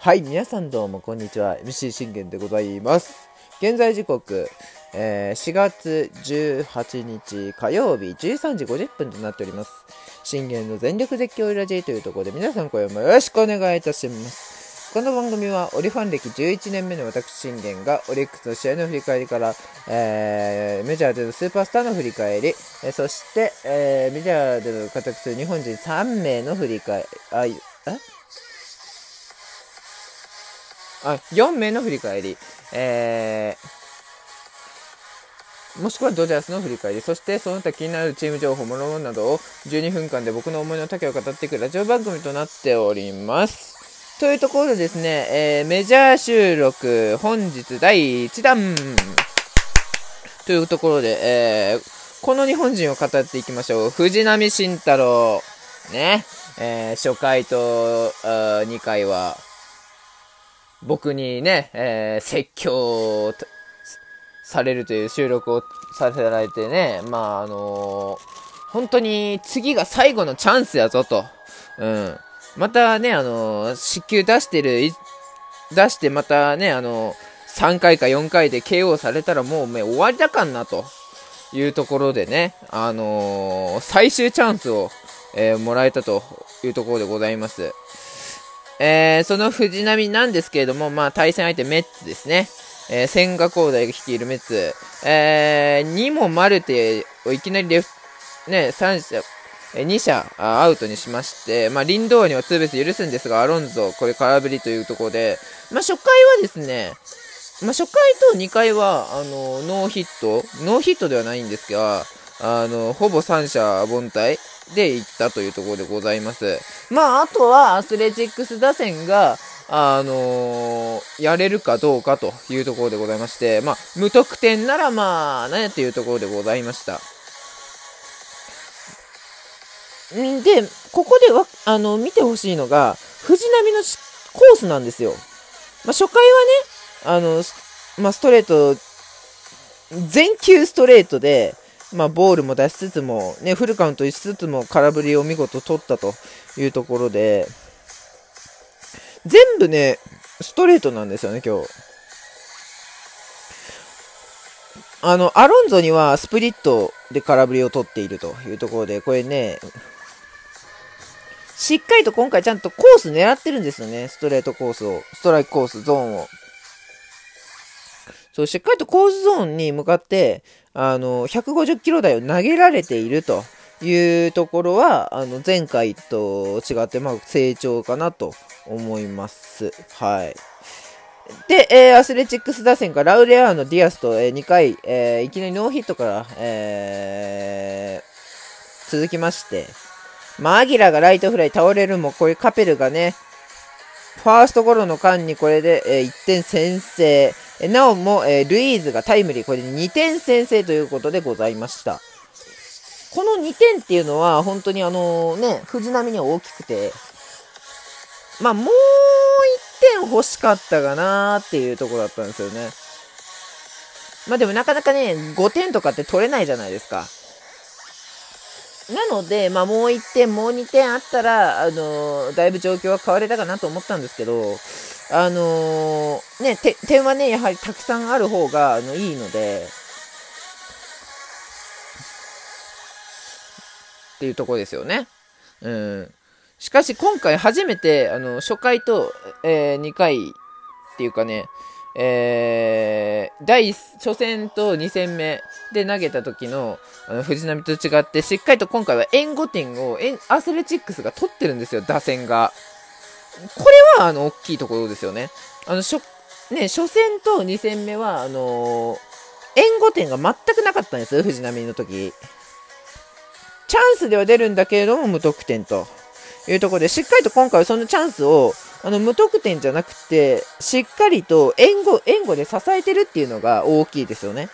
はい、皆さんどうもこんにちは、MC 信玄でございます。現在時刻、4月18日火曜日13時50分となっております。信玄の全力絶叫ラジーというところで、皆さん今夜もよろしくお願いいたします。この番組はオリファン歴11年目の私信玄がオリックスの試合の振り返りから、メジャーでのスーパースターの振り返り、そして、メジャーでの活躍する日本人3名の振り返り、4名の振り返り、もしくはドジャースの振り返り、そしてその他気になるチーム情報もろもろなどを12分間で僕の思いの丈を語っていくラジオ番組となっております。というところでですね、メジャー収録本日第1弾というところで、この日本人を語っていきましょう。藤浪晋太郎ね、初回と2回は僕にね、説教されるという収録をさせられてね、本当に次が最後のチャンスやぞと、またね、四球出してまたね、3回か4回で KO されたらもうお前終わりだかんなというところでね、最終チャンスを、もらえたというところでございます。その藤浪なんですけれども、対戦相手メッツですね。千賀滉大が率いるメッツ。にもマルテをいきなり2者アウトにしまして、リンドーにはツーベース許すんですが、アロンゾこれ空振りというところで、初回はですね、初回と2回はノーヒットではないんですが、ほぼ三者凡退でいったというところでございます。あとはアスレチックス打線がやれるかどうかというところでございまして、無得点ならというところでございました。で、ここで見てほしいのが、藤浪のコースなんですよ。初回はね、ストレート、全球ストレートで、ボールも出しつつも、フルカウントしつつも空振りを見事取ったというところで、全部ね、ストレートなんですよね、今日。アロンゾにはスプリットで空振りを取っているというところで、これね、しっかりと今回ちゃんとコース狙ってるんですよね。ストレートコースを、ストライクコース、ゾーンを。しっかりとコースゾーンに向かって、150キロ台を投げられているというところは、前回と違って、成長かなと思います。はい。で、アスレチックス打線からラウレアーノ、ディアスと、2回、いきなりノーヒットから、続きまして、アギラがライトフライ倒れるも、こういうカペルがね、ファーストゴロの間にこれで、1点先制。なおも、ルイーズがタイムリー、これで2点先制ということでございました。この2点っていうのは、本当に藤浪には大きくて、もう1点欲しかったかなーっていうところだったんですよね。でもなかなかね、5点とかって取れないじゃないですか。なので、もう1点、もう2点あったら、だいぶ状況は変われたかなと思ったんですけど、点はね、やはりたくさんある方がいいので、っていうところですよね。しかし今回初めて初回と、2回っていうかね、初戦と2戦目で投げた時の藤浪と違って、しっかりと今回は援護点をアスレチックスが取ってるんですよ、打線が。これは大きいところですよね。初戦と2戦目は援護点が全くなかったんですよ、藤浪の時。チャンスでは出るんだけれども無得点と。いうところで、しっかりと今回はそのチャンスを無得点じゃなくて、しっかりと援護で支えてるっていうのが大きいですよね。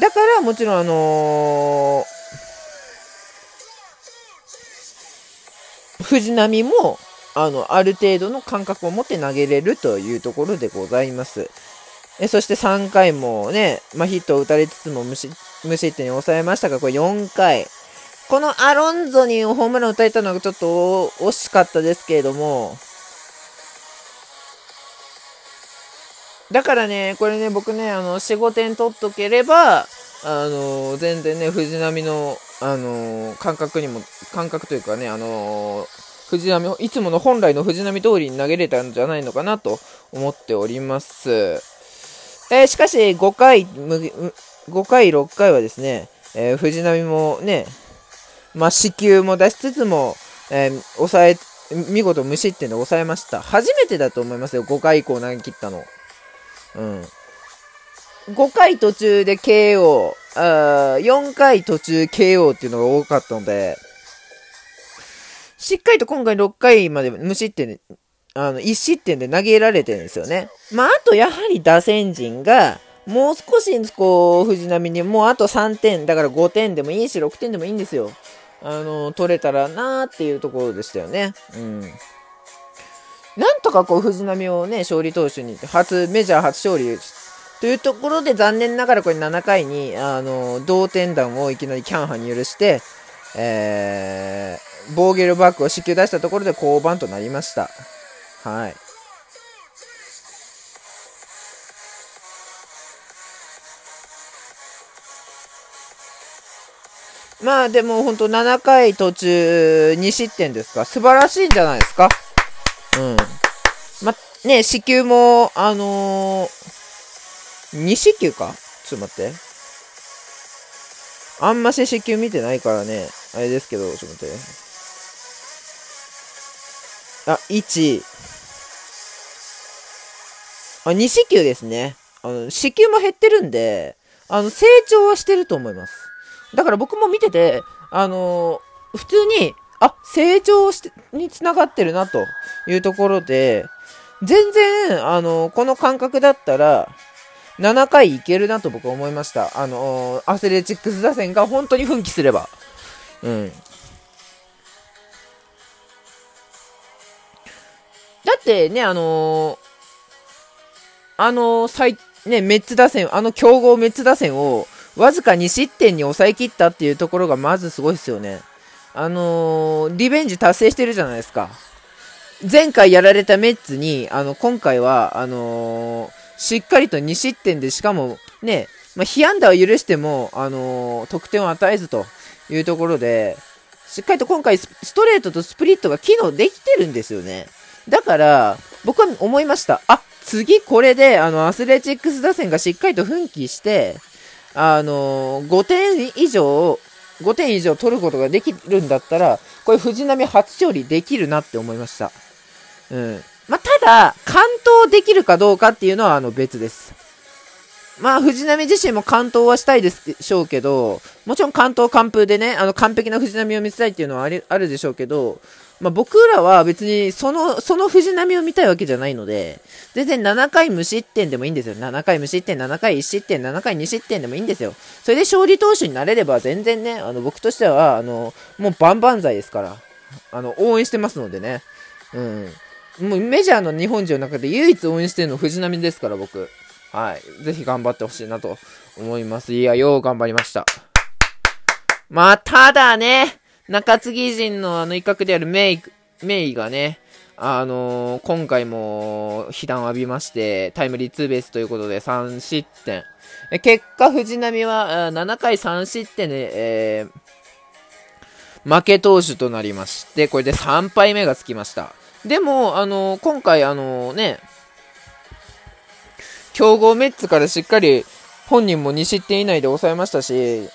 だからもちろん藤浪もある程度の感覚を持って投げれるというところでございます。そして3回もね、ヒットを打たれつつも無失点に抑えましたが、これ4回。このアロンゾにホームラン打たれたのがちょっと惜しかったですけれども、だからね、これね、僕ね、4、5点取っとければ、全然ね、藤浪の、感覚にも、感覚というかね、藤浪、いつもの本来の藤浪通りに投げれたんじゃないのかなと思っております。しかし、5回、6回はですね、藤浪もね、まあ、四球も出しつつも、見事無失点で抑えました。初めてだと思いますよ、5回以降投げ切ったの。5回途中で KO、4回途中 KO っていうのが多かったので、しっかりと今回6回まで無失点で、1失点で投げられてるんですよね。まあ、あとやはり打線陣が、もう少しこう藤浪にもうあと3点だから5点でもいいし6点でもいいんですよ、取れたらなーっていうところでしたよね。なんとかこう藤浪をね勝利投手にメジャー初勝利というところで、残念ながらこれ7回に同点弾をいきなりキャンハに許して、防御力バックを四球出したところで降板となりました。はい、まあでも本当7回途中2失点ですか、素晴らしいんじゃないですか。まね、四球も2四球か、ちょっと待って、あんまし四球見てないからねあれですけど、ちょっと待って、2四球ですね。四球も減ってるんで成長はしてると思います。だから僕も見てて、普通に、成長してにつながってるなというところで、全然、この感覚だったら、7回いけるなと僕は思いました。アスレチックス打線が本当に奮起すれば。だってね、メッツ打線、強豪メッツ打線を、わずか2失点に抑え切ったっていうところがまずすごいですよね。リベンジ達成してるじゃないですか。前回やられたメッツに、今回は、しっかりと2失点で、しかもね、被安打を許しても、得点を与えずというところで、しっかりと今回ストレートとスプリットが機能できてるんですよね。だから、僕は思いました。次これで、アスレチックス打線がしっかりと奮起して、5点以上取ることができるんだったら、これ藤浪初勝利できるなって思いました。まあ、ただ、完投できるかどうかっていうのは別です。まあ、藤浪自身も完投はしたいでしょうけど、もちろん完投完封でね、完璧な藤浪を見せたいっていうのはあるでしょうけど、まあ、僕らは別にその藤浪を見たいわけじゃないので、全然7回無失点でもいいんですよ。7回無失点、7回1失点、7回2失点でもいいんですよ。それで勝利投手になれれば全然ね、僕としては、もう万々歳ですから、応援してますのでね。もうメジャーの日本人の中で唯一応援してるの藤浪ですから、僕。ぜひ頑張ってほしいなと思います。いや、よう頑張りました。まあ、ただね、中継ぎ陣の一角であるメイがね、今回も被弾を浴びまして、タイムリーツーベースということで3失点。結果、藤浪は7回3失点で、負け投手となりまして、これで3敗目がつきました。でも、今回強豪メッツからしっかり本人も2失点以内で抑えましたし、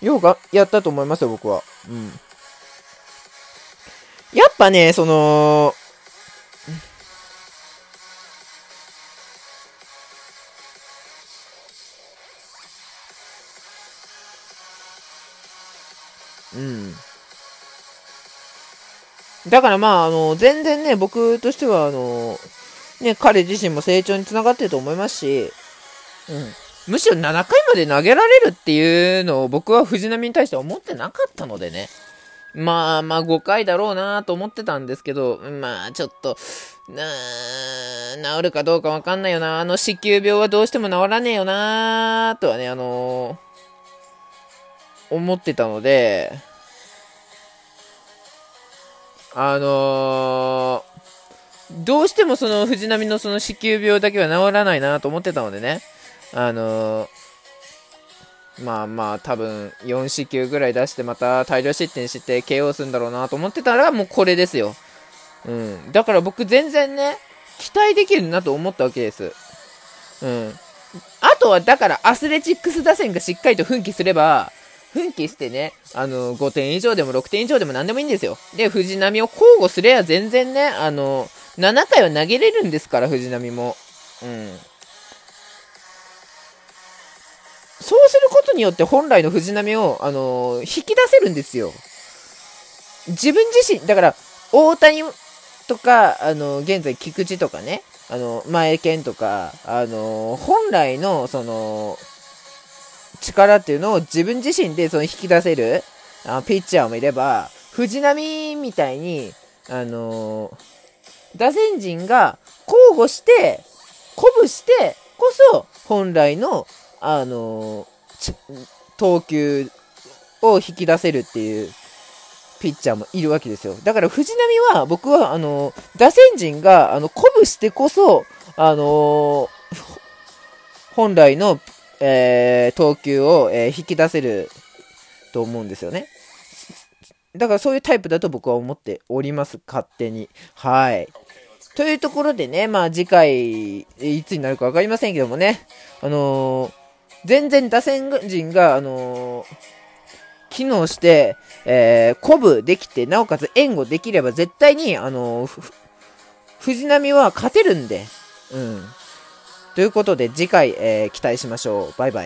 ようがやったと思いますよ、僕は。やっぱね、だからまあ、全然ね、僕としては、彼自身も成長につながってると思いますし、むしろ7回まで投げられるっていうのを僕は藤浪に対して思ってなかったのでね。まあ5回だろうなと思ってたんですけど、まあちょっと治るかどうかわかんないよな、あの子宮病はどうしても治らねえよなとはね、思ってたので、どうしてもその藤波のその子宮病だけは治らないなと思ってたのでね、まあ多分4四球ぐらい出してまた大量失点して KO するんだろうなと思ってたらもうこれですよ。うん、だから僕全然ね期待できるなと思ったわけです。うん、あとはだからアスレチックス打線がしっかりと奮起すれば、奮起してね、5点以上でも6点以上でも何でもいいんですよ。で藤波を交互すれば全然ね、7回は投げれるんですから藤波も。うん。そうすることによって本来の藤波を、引き出せるんですよ。自分自身だから大谷とか、現在菊池とかね、前健とか、本来のその力っていうのを自分自身でその引き出せるピッチャーもいれば、藤波みたいに、打線陣が交互して鼓舞してこそ本来の投球を引き出せるっていうピッチャーもいるわけですよ。だから藤浪は僕は打線陣が鼓舞してこそ本来の、投球を、引き出せると思うんですよね。だからそういうタイプだと僕は思っております、勝手に。はい。というところでね、まあ次回いつになるかわかりませんけどもね、全然打線陣が、機能して、鼓舞できて、なおかつ援護できれば絶対に、藤浪は勝てるんで、うん。ということで次回、期待しましょう。バイバイ。